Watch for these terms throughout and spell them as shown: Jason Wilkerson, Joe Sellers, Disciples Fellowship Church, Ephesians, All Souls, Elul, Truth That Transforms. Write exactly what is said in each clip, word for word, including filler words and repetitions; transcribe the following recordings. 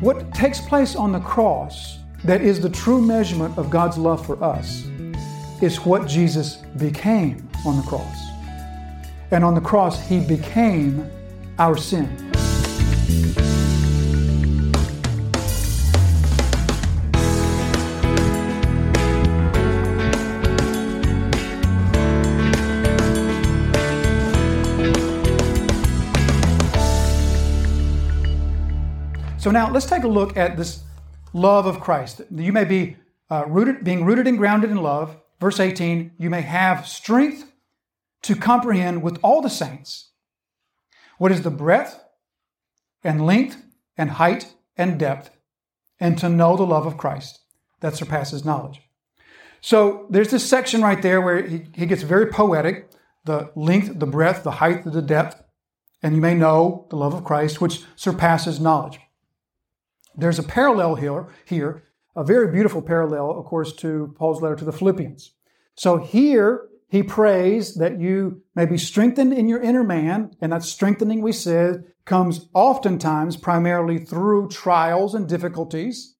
What takes place on the cross that is the true measurement of God's love for us is what Jesus became on the cross. And on the cross, He became our sin. So now let's take a look at this love of Christ. You may be uh, rooted, being rooted and grounded in love. Verse eighteen, you may have strength to comprehend with all the saints what is the breadth and length and height and depth, and to know the love of Christ that surpasses knowledge. So there's this section right there where he, he gets very poetic, the length, the breadth, the height, the depth, and you may know the love of Christ, which surpasses knowledge. There's a parallel here, here, a very beautiful parallel, of course, to Paul's letter to the Philippians. So here he prays that you may be strengthened in your inner man, and that strengthening, we said, comes oftentimes primarily through trials and difficulties.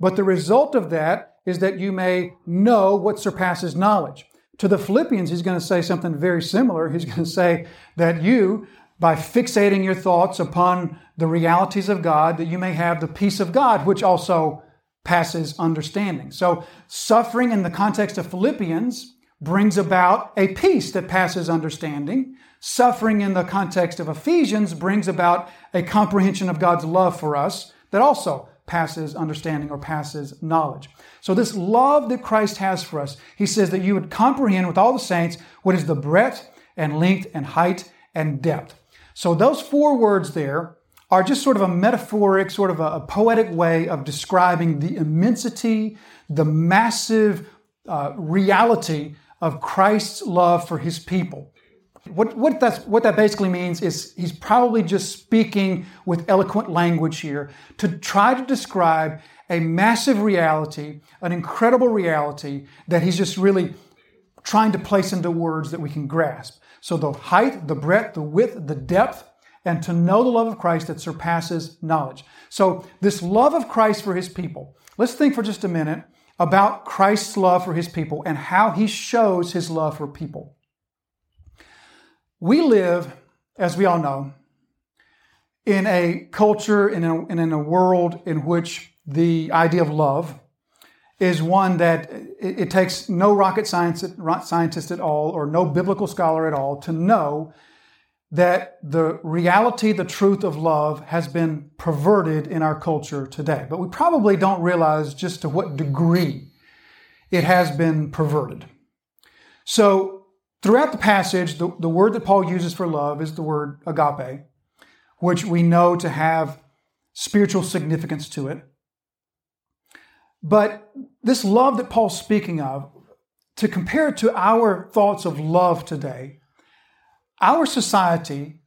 But the result of that is that you may know what surpasses knowledge. To the Philippians, he's going to say something very similar. He's going to say that you, by fixating your thoughts upon the realities of God, that you may have the peace of God, which also passes understanding. So suffering in the context of Philippians brings about a peace that passes understanding. Suffering in the context of Ephesians brings about a comprehension of God's love for us that also passes understanding or passes knowledge. So this love that Christ has for us, He says that you would comprehend with all the saints what is the breadth and length and height and depth. So those four words there are just sort of a metaphoric, sort of a, a poetic way of describing the immensity, the massive uh, reality of Christ's love for His people. What, what, that's, what that basically means is He's probably just speaking with eloquent language here to try to describe a massive reality, an incredible reality that He's just really trying to place into words that we can grasp. So the height, the breadth, the width, the depth, and to know the love of Christ that surpasses knowledge. So this love of Christ for His people, let's think for just a minute about Christ's love for His people and how He shows His love for people. We live, as we all know, in a culture and in, in, in a world in which the idea of love is one that it, it takes no rocket science, scientist at all or no biblical scholar at all to know that the reality, the truth of love has been perverted in our culture today. But we probably don't realize just to what degree it has been perverted. So throughout the passage, the, the word that Paul uses for love is the word agape, which we know to have spiritual significance to it. But this love that Paul's speaking of, to compare it to our thoughts of love today, our society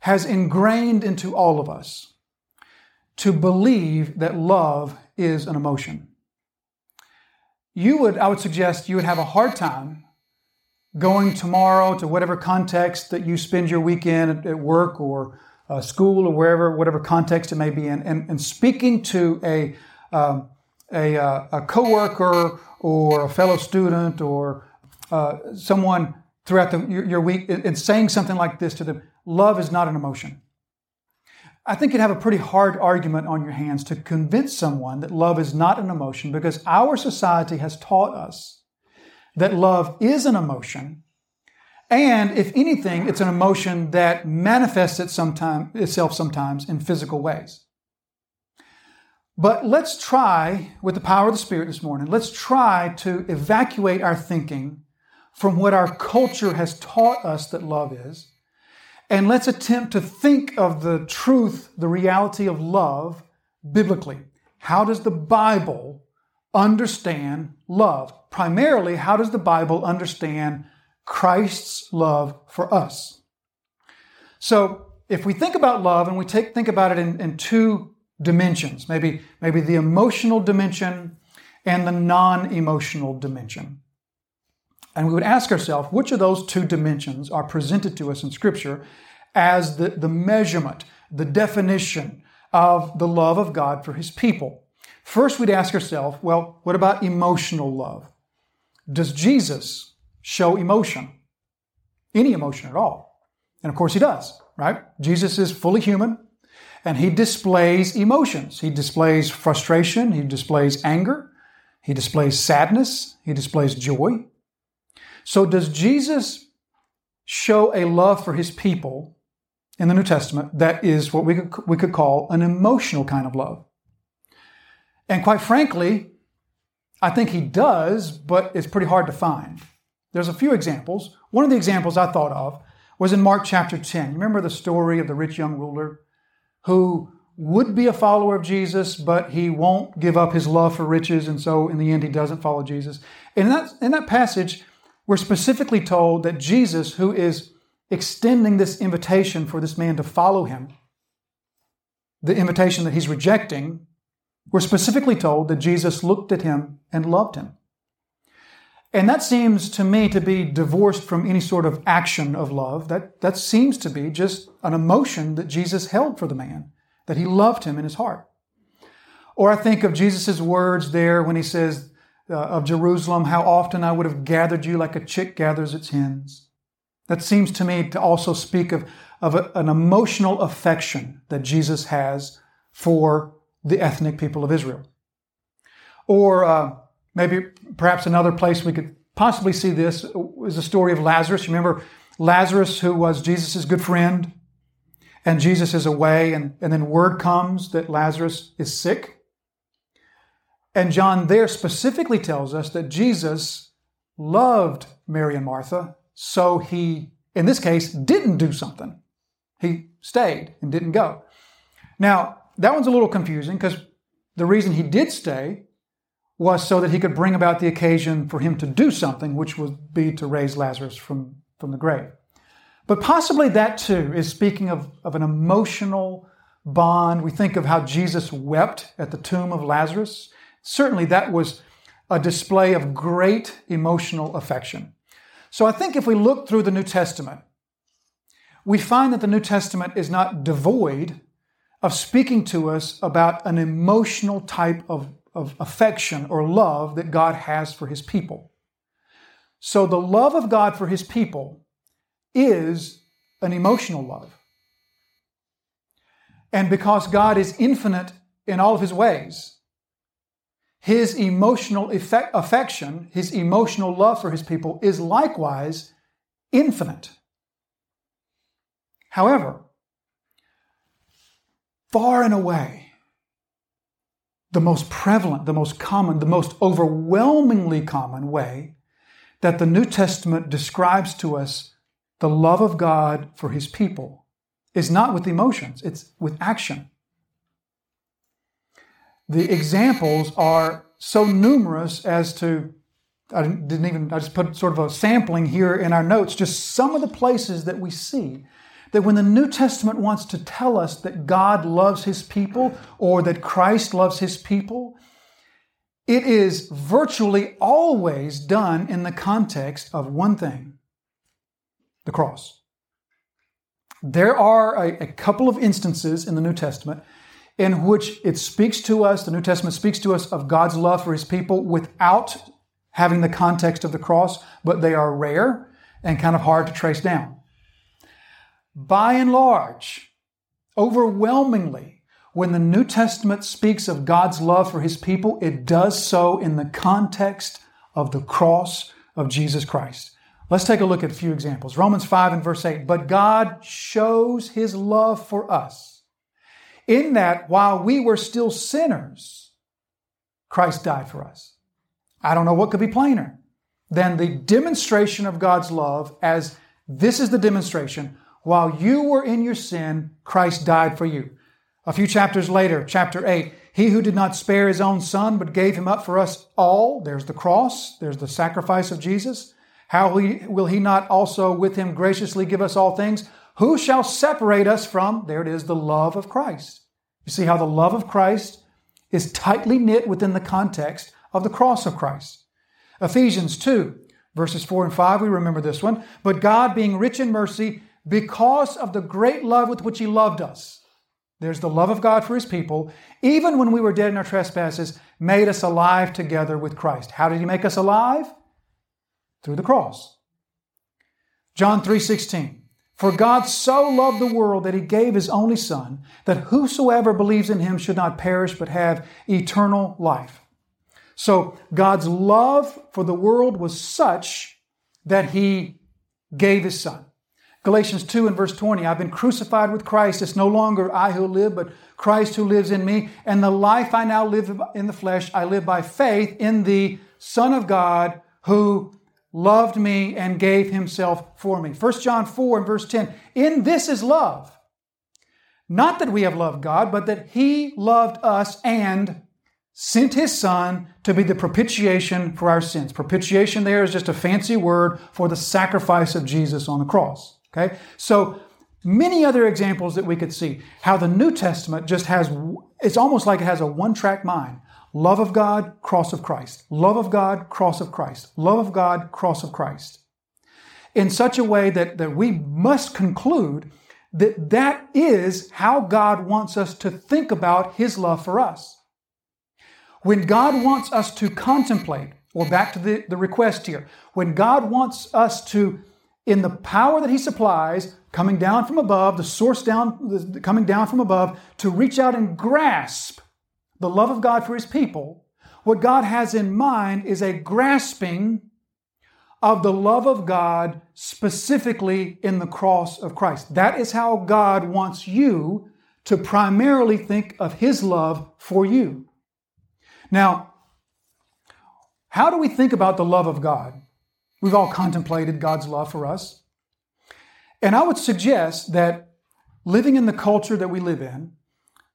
has ingrained into all of us to believe that love is an emotion. You would, I would suggest you would have a hard time going tomorrow to whatever context that you spend your weekend at work or uh, school or wherever, whatever context it may be in, and, and speaking to a, uh, a, uh, a coworker or a fellow student or uh, someone throughout the, your, your week, and saying something like this to them: love is not an emotion. I think you'd have a pretty hard argument on your hands to convince someone that love is not an emotion, because our society has taught us that love is an emotion, and if anything, it's an emotion that manifests it sometime, itself sometimes in physical ways. But let's try, with the power of the Spirit this morning, let's try to evacuate our thinking from what our culture has taught us that love is. And let's attempt to think of the truth, the reality of love biblically. How does the Bible understand love? Primarily, how does the Bible understand Christ's love for us? So if we think about love and we take, think about it in, in two dimensions, maybe, maybe the emotional dimension and the non-emotional dimension. And we would ask ourselves, which of those two dimensions are presented to us in Scripture as the, the measurement, the definition, of the love of God for His people. First, we'd ask ourselves, well, what about emotional love? Does Jesus show emotion? Any emotion at all? And of course He does, right? Jesus is fully human, and He displays emotions. He displays frustration. He displays anger. He displays sadness. He displays joy. So does Jesus show a love for His people in the New Testament that is what we could, we could call an emotional kind of love? And quite frankly, I think He does, but it's pretty hard to find. There's a few examples. One of the examples I thought of was in Mark chapter ten. Remember the story of the rich young ruler who would be a follower of Jesus, but he won't give up his love for riches, and so in the end he doesn't follow Jesus. In that, in that passage, we're specifically told that Jesus, who is extending this invitation for this man to follow Him, the invitation that he's rejecting, we're specifically told that Jesus looked at him and loved him. And that seems to me to be divorced from any sort of action of love. That, that seems to be just an emotion that Jesus held for the man, that He loved him in His heart. Or I think of Jesus' words there when He says uh, of Jerusalem, how often I would have gathered you like a chick gathers its hens. That seems to me to also speak of, of a, an emotional affection that Jesus has for the ethnic people of Israel. Or... Uh, Maybe perhaps another place we could possibly see this is the story of Lazarus. Remember Lazarus, who was Jesus' good friend, and Jesus is away, and, and then word comes that Lazarus is sick. And John there specifically tells us that Jesus loved Mary and Martha, so He, in this case, didn't do something. He stayed and didn't go. Now, that one's a little confusing because the reason He did stay was so that He could bring about the occasion for Him to do something, which would be to raise Lazarus from, from the grave. But possibly that too is speaking of, of an emotional bond. We think of how Jesus wept at the tomb of Lazarus. Certainly that was a display of great emotional affection. So I think if we look through the New Testament, we find that the New Testament is not devoid of speaking to us about an emotional type of of affection or love that God has for His people. So the love of God for His people is an emotional love. And because God is infinite in all of His ways, His emotional effect, affection, His emotional love for His people is likewise infinite. However, far and away, the most prevalent, the most common, the most overwhelmingly common way that the New Testament describes to us the love of God for His people is not with emotions, it's with action. The examples are so numerous as to, I didn't even, I just put sort of a sampling here in our notes, just some of the places that we see that when the New Testament wants to tell us that God loves His people or that Christ loves His people, it is virtually always done in the context of one thing: the cross. There are a, a couple of instances in the New Testament in which it speaks to us, the New Testament speaks to us of God's love for His people without having the context of the cross, but they are rare and kind of hard to trace down. By and large, overwhelmingly, when the New Testament speaks of God's love for His people, it does so in the context of the cross of Jesus Christ. Let's take a look at a few examples. Romans five and verse eight, but God shows His love for us in that while we were still sinners, Christ died for us. I don't know what could be plainer than the demonstration of God's love as this is the demonstration. While you were in your sin, Christ died for you. A few chapters later, chapter eight, He who did not spare His own Son, but gave Him up for us all. There's the cross. There's the sacrifice of Jesus. How will He not also with Him graciously give us all things? Who shall separate us from, there it is, the love of Christ. You see how the love of Christ is tightly knit within the context of the cross of Christ. Ephesians two, verses four and five, we remember this one. But God being rich in mercy, because of the great love with which He loved us. There's the love of God for his people. Even when we were dead in our trespasses, made us alive together with Christ. How did he make us alive? Through the cross. John three sixteen. For God so loved the world that he gave his only Son, that whosoever believes in him should not perish but have eternal life. So God's love for the world was such that he gave his Son. Galatians two and verse twenty, I've been crucified with Christ. It's no longer I who live, but Christ who lives in me. And the life I now live in the flesh, I live by faith in the Son of God who loved me and gave himself for me. First John four and verse ten, in this is love. Not that we have loved God, but that he loved us and sent his Son to be the propitiation for our sins. Propitiation there is just a fancy word for the sacrifice of Jesus on the cross. Okay, so many other examples that we could see how the New Testament just has, it's almost like it has a one-track mind. Love of God, cross of Christ. Love of God, cross of Christ. Love of God, cross of Christ. In such a way that, that we must conclude that that is how God wants us to think about his love for us. When God wants us to contemplate, or back to the, the request here, when God wants us to, in the power that he supplies, coming down from above, the source down, coming down from above, to reach out and grasp the love of God for his people, what God has in mind is a grasping of the love of God specifically in the cross of Christ. That is how God wants you to primarily think of his love for you. Now, how do we think about the love of God? We've all contemplated God's love for us. And I would suggest that living in the culture that we live in,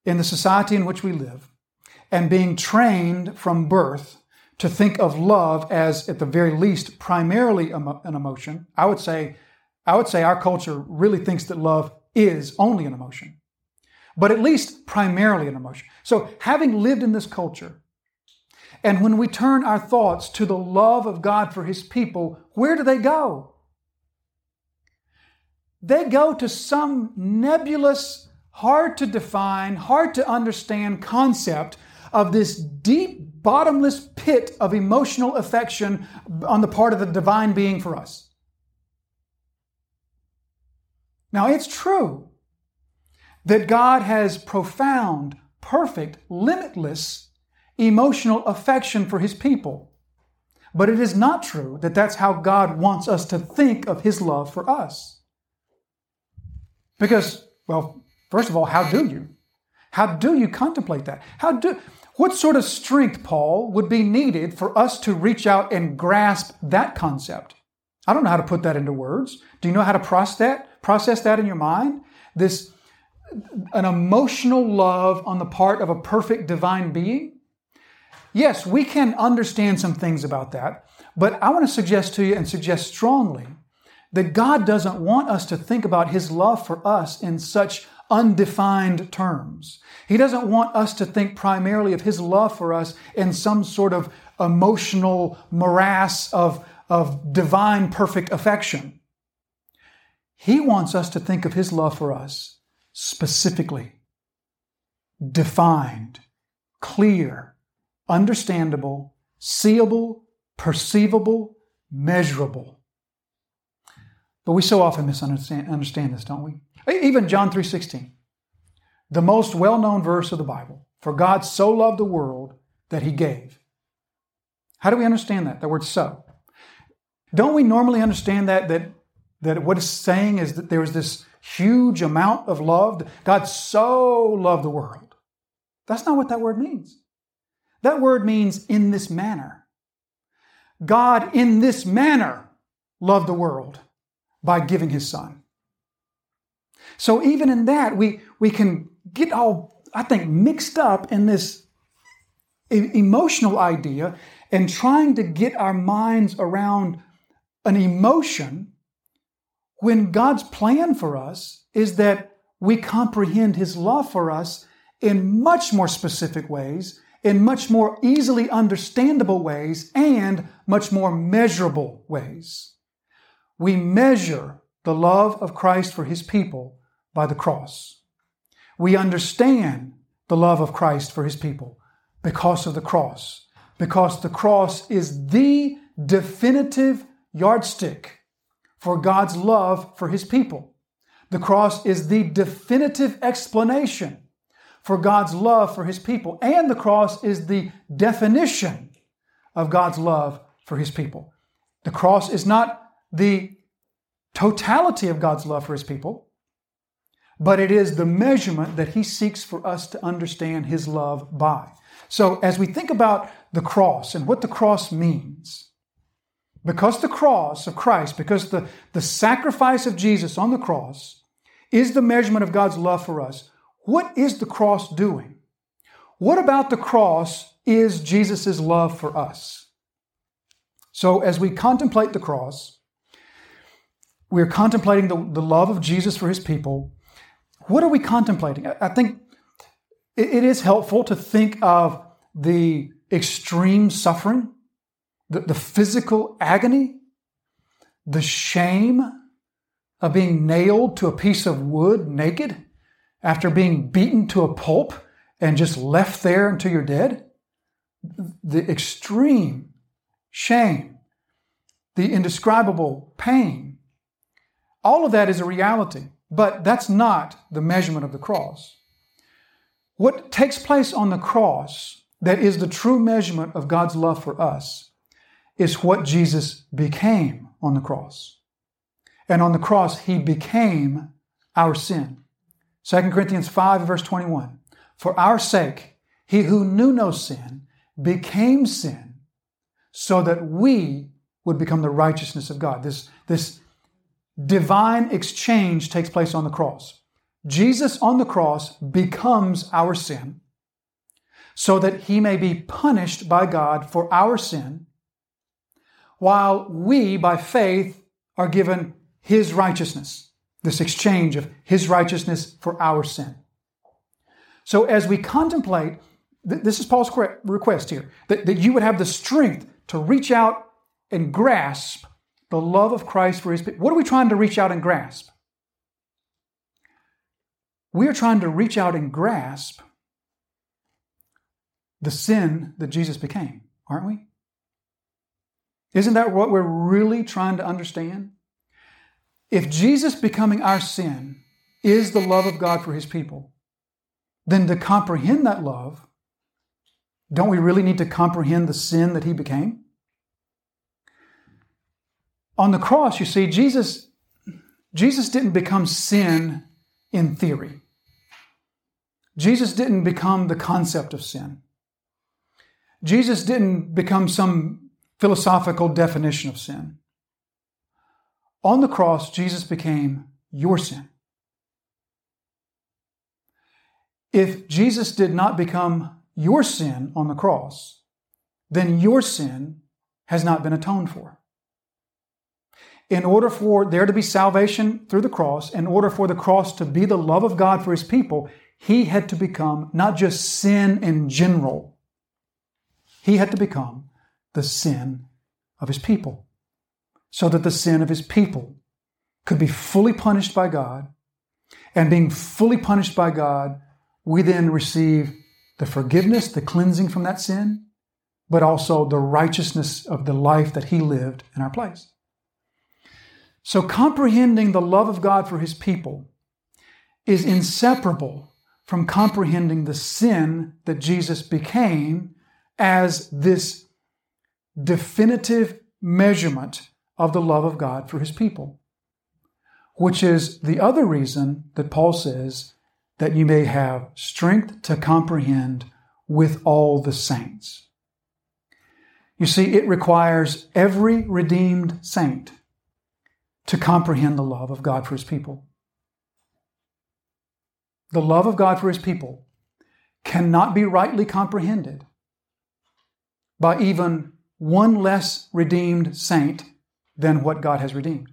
in the society in which we live, and being trained from birth to think of love as, at the very least, primarily an emotion, I would say, I would say our culture really thinks that love is only an emotion, but at least primarily an emotion. So having lived in this culture, and when we turn our thoughts to the love of God for his people, where do they go? They go to some nebulous, hard to define, hard to understand concept of this deep, bottomless pit of emotional affection on the part of the divine being for us. Now, it's true that God has profound, perfect, limitless emotional affection for his people. But it is not true that that's how God wants us to think of his love for us. Because, well, first of all, how do you? How do you contemplate that? How do? What sort of strength, Paul, would be needed for us to reach out and grasp that concept? I don't know how to put that into words. Do you know how to process that? Process that in your mind? This, an emotional love on the part of a perfect divine being? Yes, we can understand some things about that, but I want to suggest to you and suggest strongly that God doesn't want us to think about his love for us in such undefined terms. He doesn't want us to think primarily of his love for us in some sort of emotional morass of, of divine perfect affection. He wants us to think of his love for us specifically, defined, clear, understandable, seeable, perceivable, measurable. But we so often misunderstand understand this, don't we? Even John three sixteen, the most well-known verse of the Bible. For God so loved the world that he gave. How do we understand that, the word so? Don't we normally understand that, that, that what it's saying is that there is this huge amount of love? God so loved the world. That's not what that word means. That word means in this manner. God in this manner loved the world by giving his Son. So even in that, we, we can get all, I think, mixed up in this e- emotional idea and trying to get our minds around an emotion when God's plan for us is that we comprehend his love for us in much more specific ways, in much more easily understandable ways and much more measurable ways. We measure the love of Christ for his people by the cross. We understand the love of Christ for his people because of the cross, because the cross is the definitive yardstick for God's love for his people. The cross is the definitive explanation for God's love for his people. And the cross is the definition of God's love for his people. The cross is not the totality of God's love for his people, but it is the measurement that he seeks for us to understand his love by. So as we think about the cross and what the cross means, because the cross of Christ, because the, the sacrifice of Jesus on the cross is the measurement of God's love for us, what is the cross doing? What about the cross is Jesus' love for us? So as we contemplate the cross, we're contemplating the, the love of Jesus for his people. What are we contemplating? I think it is helpful to think of the extreme suffering, the, the physical agony, the shame of being nailed to a piece of wood naked after being beaten to a pulp and just left there until you're dead. The extreme shame, the indescribable pain, all of that is a reality. But that's not the measurement of the cross. What takes place on the cross that is the true measurement of God's love for us is what Jesus became on the cross. And on the cross, he became our sin. Second Corinthians five, verse twenty-one. For our sake, he who knew no sin became sin so that we would become the righteousness of God. This, this divine exchange takes place on the cross. Jesus on the cross becomes our sin so that he may be punished by God for our sin, while we, by faith, are given his righteousness, this exchange of his righteousness for our sin. So as we contemplate, this is Paul's request here, that, that you would have the strength to reach out and grasp the love of Christ for his people. What are we trying to reach out and grasp? We are trying to reach out and grasp the sin that Jesus became, aren't we? Isn't that what we're really trying to understand? If Jesus becoming our sin is the love of God for his people, then to comprehend that love, don't we really need to comprehend the sin that he became? On the cross, you see, Jesus, Jesus didn't become sin in theory. Jesus didn't become the concept of sin. Jesus didn't become some philosophical definition of sin. On the cross, Jesus became your sin. If Jesus did not become your sin on the cross, then your sin has not been atoned for. In order for there to be salvation through the cross, in order for the cross to be the love of God for his people, he had to become not just sin in general. He had to become the sin of his people so that the sin of his people could be fully punished by God. And being fully punished by God, we then receive the forgiveness, the cleansing from that sin, but also the righteousness of the life that he lived in our place. So comprehending the love of God for his people is inseparable from comprehending the sin that Jesus became as this definitive measurement of the love of God for his people, which is the other reason that Paul says that you may have strength to comprehend with all the saints. You see, it requires every redeemed saint to comprehend the love of God for his people. The love of God for his people cannot be rightly comprehended by even one less redeemed saint than what God has redeemed,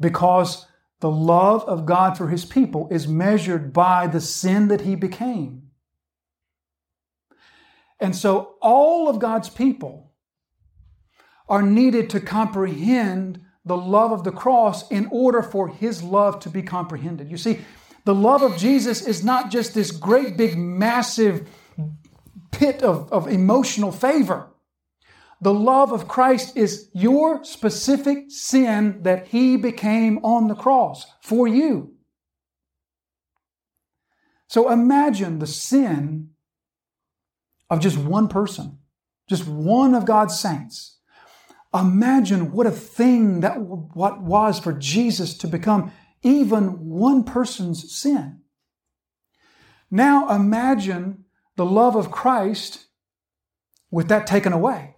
because the love of God for his people is measured by the sin that he became. And so all of God's people are needed to comprehend the love of the cross in order for his love to be comprehended. You see, The love of Jesus is not just this great big massive pit of, of emotional favor. The love of Christ is your specific sin that He became on the cross for you. So imagine the sin of just one person, just one of God's saints. Imagine what a thing that what was for Jesus to become even one person's sin. Now imagine the love of Christ with that taken away.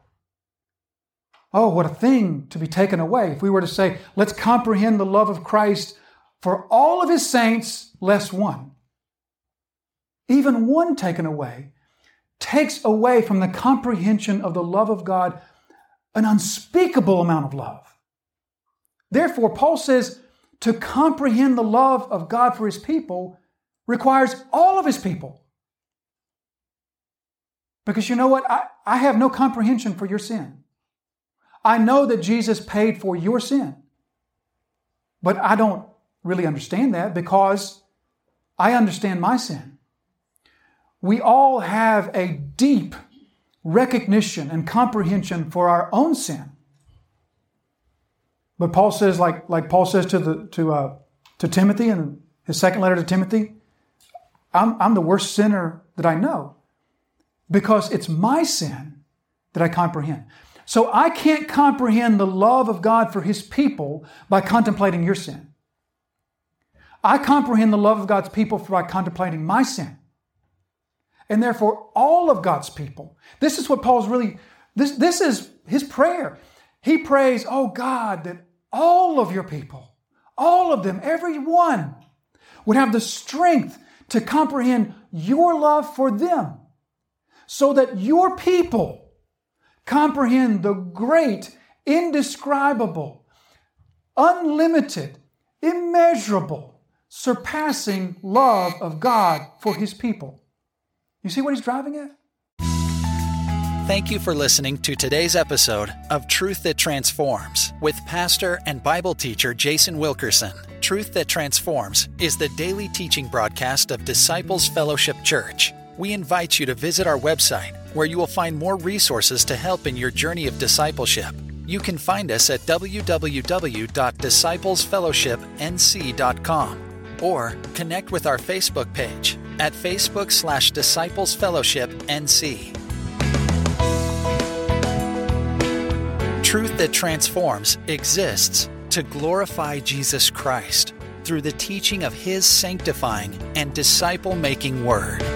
Oh, what a thing to be taken away. If we were to say, let's comprehend the love of Christ for all of His saints, less one. Even one taken away takes away from the comprehension of the love of God an unspeakable amount of love. Therefore, Paul says to comprehend the love of God for His people requires all of His people. Because you know what? I, I have no comprehension for your sin. I know that Jesus paid for your sin, but I don't really understand that because I understand my sin. We all have a deep recognition and comprehension for our own sin. But Paul says, like, like Paul says to the to uh, to Timothy in his second letter to Timothy, I'm, I'm the worst sinner that I know because it's my sin that I comprehend. So I can't comprehend the love of God for His people by contemplating your sin. I comprehend the love of God's people by contemplating my sin. And therefore, all of God's people. This is what Paul's really, this, this is his prayer. He prays, oh God, that all of your people, all of them, every one, would have the strength to comprehend your love for them so that your people comprehend the great, indescribable, unlimited, immeasurable, surpassing love of God for His people. You see what he's driving at? Thank you for listening to today's episode of Truth That Transforms with pastor and Bible teacher Jason Wilkerson. Truth That Transforms is the daily teaching broadcast of Disciples Fellowship Church. We invite you to visit our website, where you will find more resources to help in your journey of discipleship. You can find us at w w w dot disciples fellowship n c dot com or connect with our Facebook page at Facebook slash Disciples Fellowship N C. Truth That Transforms exists to glorify Jesus Christ through the teaching of His sanctifying and disciple-making Word.